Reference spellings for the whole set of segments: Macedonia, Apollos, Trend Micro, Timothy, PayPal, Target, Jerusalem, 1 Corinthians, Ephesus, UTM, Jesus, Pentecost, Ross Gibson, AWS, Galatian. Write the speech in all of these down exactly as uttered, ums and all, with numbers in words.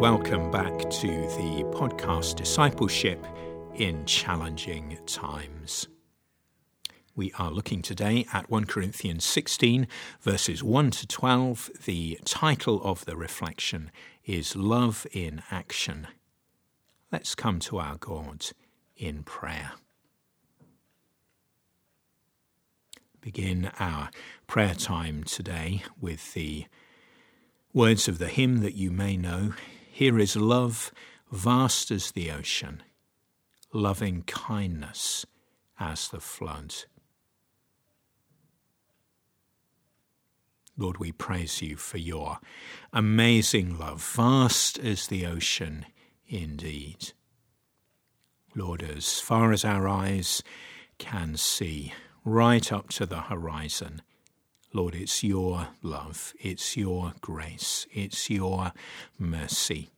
Welcome back to the podcast Discipleship in Challenging Times. We are looking today at First Corinthians sixteen, verses one to twelve. The title of the reflection is Love in Action. Let's come to our God in prayer. Begin our prayer time today with the words of the hymn that you may know. Here is love, vast as the ocean, loving kindness as the flood. Lord, we praise you for your amazing love, vast as the ocean indeed. Lord, as far as our eyes can see, right up to the horizon, Lord, it's your love, it's your grace, it's your mercy.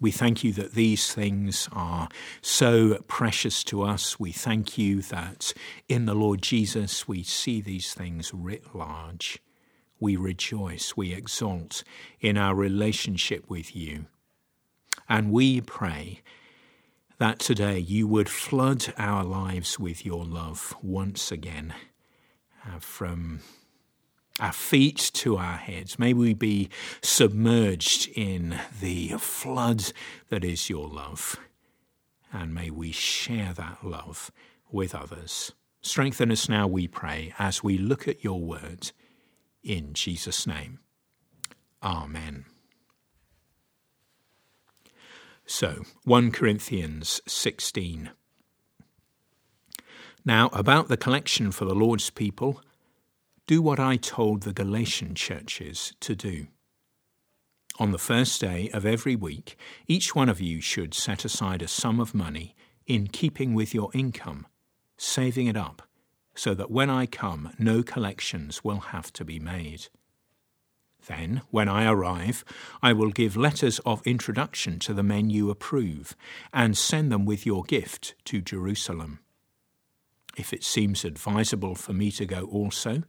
We thank you that these things are so precious to us. We thank you that in the Lord Jesus we see these things writ large. We rejoice, we exalt in our relationship with you. And we pray that today you would flood our lives with your love once again, uh, from our feet to our heads. May we be submerged in the flood that is your love, and may we share that love with others. Strengthen us now, we pray, as we look at your word. In Jesus' name, amen. So, First Corinthians sixteen. Now, about the collection for the Lord's people, do what I told the Galatian churches to do. On the first day of every week, each one of you should set aside a sum of money in keeping with your income, saving it up, so that when I come, no collections will have to be made. Then, when I arrive, I will give letters of introduction to the men you approve, and send them with your gift to Jerusalem. If it seems advisable for me to go also,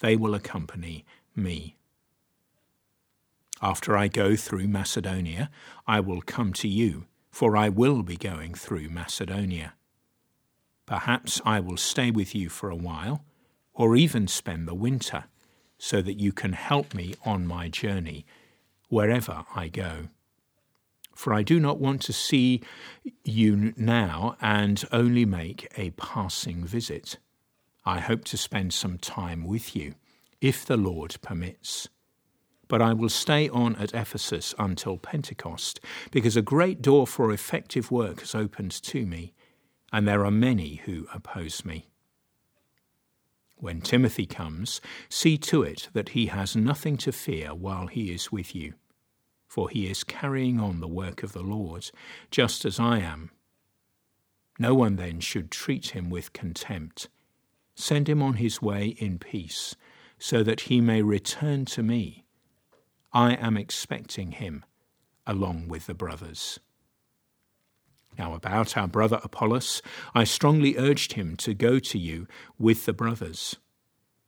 they will accompany me. After I go through Macedonia, I will come to you, for I will be going through Macedonia. Perhaps I will stay with you for a while, or even spend the winter, so that you can help me on my journey, wherever I go. For I do not want to see you now and only make a passing visit. I hope to spend some time with you, if the Lord permits. But I will stay on at Ephesus until Pentecost, because a great door for effective work has opened to me, and there are many who oppose me. When Timothy comes, see to it that he has nothing to fear while he is with you, for he is carrying on the work of the Lord, just as I am. No one then should treat him with contempt. Send him on his way in peace, so that he may return to me. I am expecting him, along with the brothers. Now about our brother Apollos, I strongly urged him to go to you with the brothers.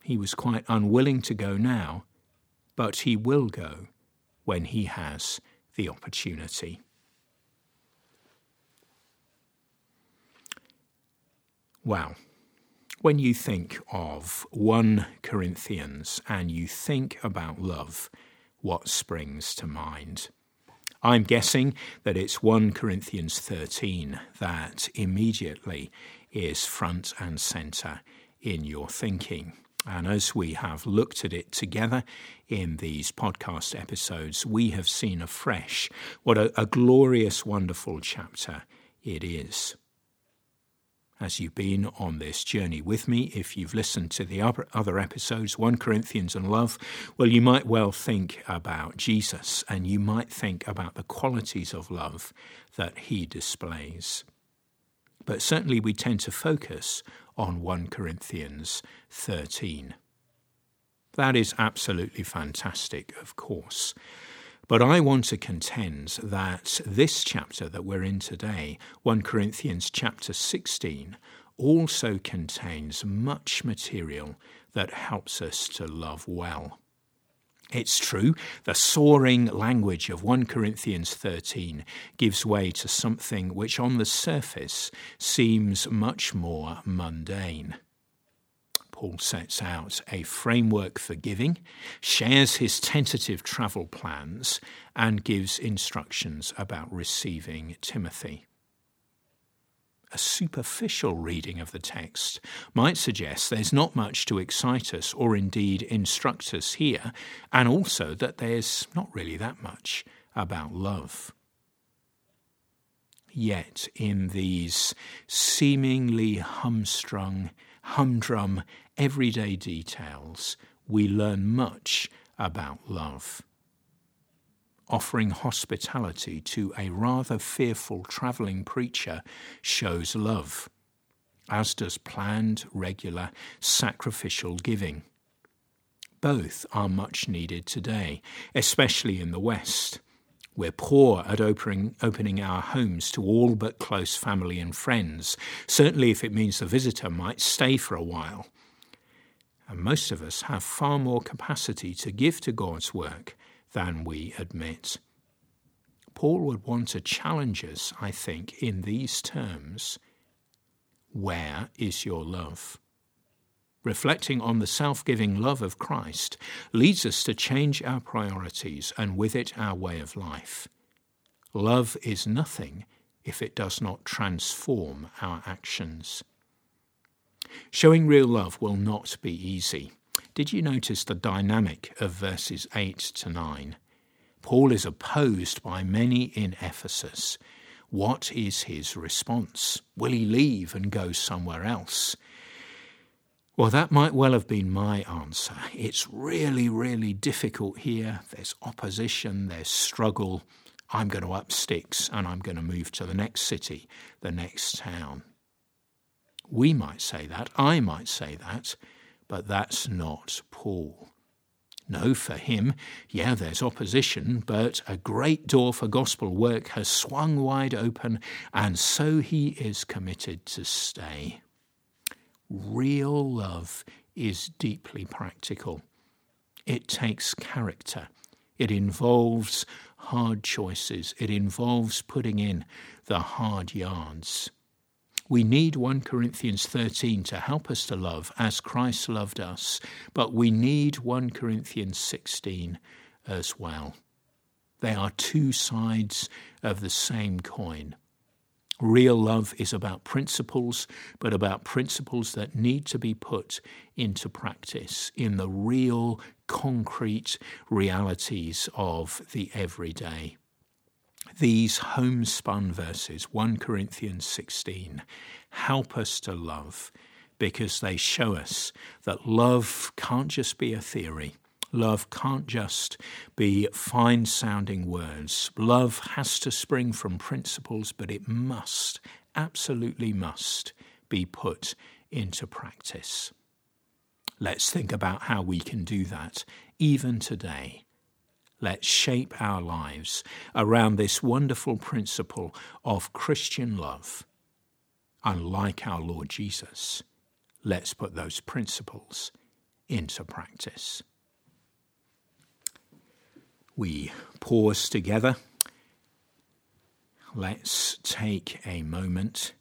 He was quite unwilling to go now, but he will go when he has the opportunity. Wow. When you think of First Corinthians and you think about love, what springs to mind? I'm guessing that it's First Corinthians thirteen that immediately is front and centre in your thinking. And as we have looked at it together in these podcast episodes, we have seen afresh what a, a glorious, wonderful chapter it is. As you've been on this journey with me, if you've listened to the other episodes, First Corinthians and love, well, you might well think about Jesus, and you might think about the qualities of love that he displays. But certainly we tend to focus on First Corinthians thirteen. That is absolutely fantastic, of course. But I want to contend that this chapter that we're in today, First Corinthians chapter sixteen, also contains much material that helps us to love well. It's true, the soaring language of First Corinthians thirteen gives way to something which on the surface seems much more mundane. Paul sets out a framework for giving, shares his tentative travel plans, and gives instructions about receiving Timothy. A superficial reading of the text might suggest there's not much to excite us or indeed instruct us here, and also that there's not really that much about love. Yet in these seemingly humstrung, humdrum, everyday details, we learn much about love. Offering hospitality to a rather fearful travelling preacher shows love, as does planned, regular, sacrificial giving. Both are much needed today, especially in the West. We're poor at opening, opening our homes to all but close family and friends, certainly if it means the visitor might stay for a while. And most of us have far more capacity to give to God's work than we admit. Paul would want to challenge us, I think, in these terms. Where is your love? Reflecting on the self-giving love of Christ leads us to change our priorities and with it our way of life. Love is nothing if it does not transform our actions. Showing real love will not be easy. Did you notice the dynamic of verses eight to nine? Paul is opposed by many in Ephesus. What is his response? Will he leave and go somewhere else? Well, that might well have been my answer. It's really, really difficult here. There's opposition, there's struggle. I'm going to up sticks and I'm going to move to the next city, the next town. We might say that, I might say that, but that's not Paul. No, for him, yeah, there's opposition, but a great door for gospel work has swung wide open, and so he is committed to stay. Real love is deeply practical. It takes character. It involves hard choices. It involves putting in the hard yards. We need First Corinthians thirteen to help us to love as Christ loved us, but we need First Corinthians sixteen as well. They are two sides of the same coin. Real love is about principles, but about principles that need to be put into practice in the real, concrete realities of the everyday. These homespun verses, First Corinthians sixteen, help us to love because they show us that love can't just be a theory. Love can't just be fine-sounding words. Love has to spring from principles, but it must, absolutely must, be put into practice. Let's think about how we can do that, even today. Let's shape our lives around this wonderful principle of Christian love. Unlike our Lord Jesus, let's put those principles into practice. We pause together. Let's take a moment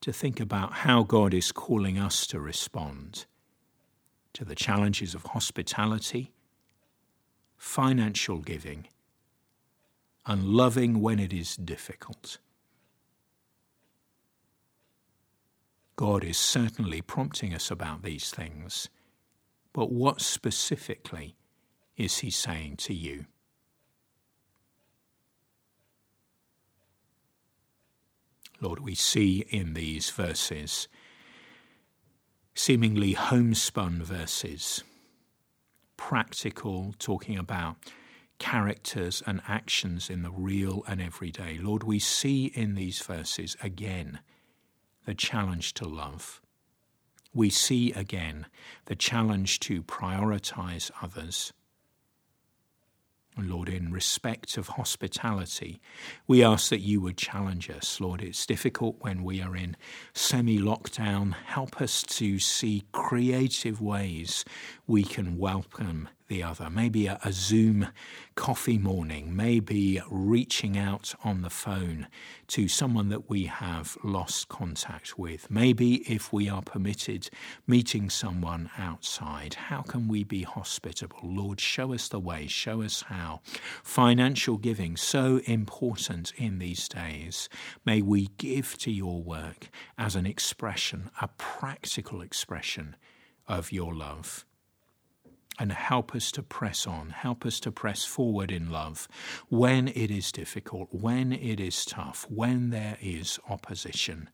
to think about how God is calling us to respond to the challenges of hospitality, financial giving, and loving when it is difficult. God is certainly prompting us about these things, but what specifically is he saying to you? Lord, we see in these verses, seemingly homespun verses, practical, talking about characters and actions in the real and everyday. Lord, we see in these verses again the challenge to love. We see again the challenge to prioritize others. Lord, in respect of hospitality, we ask that you would challenge us. Lord, it's difficult when we are in semi-lockdown. Help us to see creative ways we can welcome the other. Maybe a, a Zoom coffee morning, maybe reaching out on the phone to someone that we have lost contact with. Maybe if we are permitted, meeting someone outside. How can we be hospitable? Lord, show us the way, show us how. Financial giving, so important in these days. May we give to your work as an expression, a practical expression of your love. And help us to press on, help us to press forward in love when it is difficult, when it is tough, when there is opposition.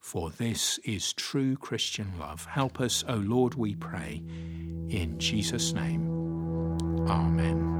For this is true Christian love. Help us, O Lord, we pray, in Jesus' name. Amen.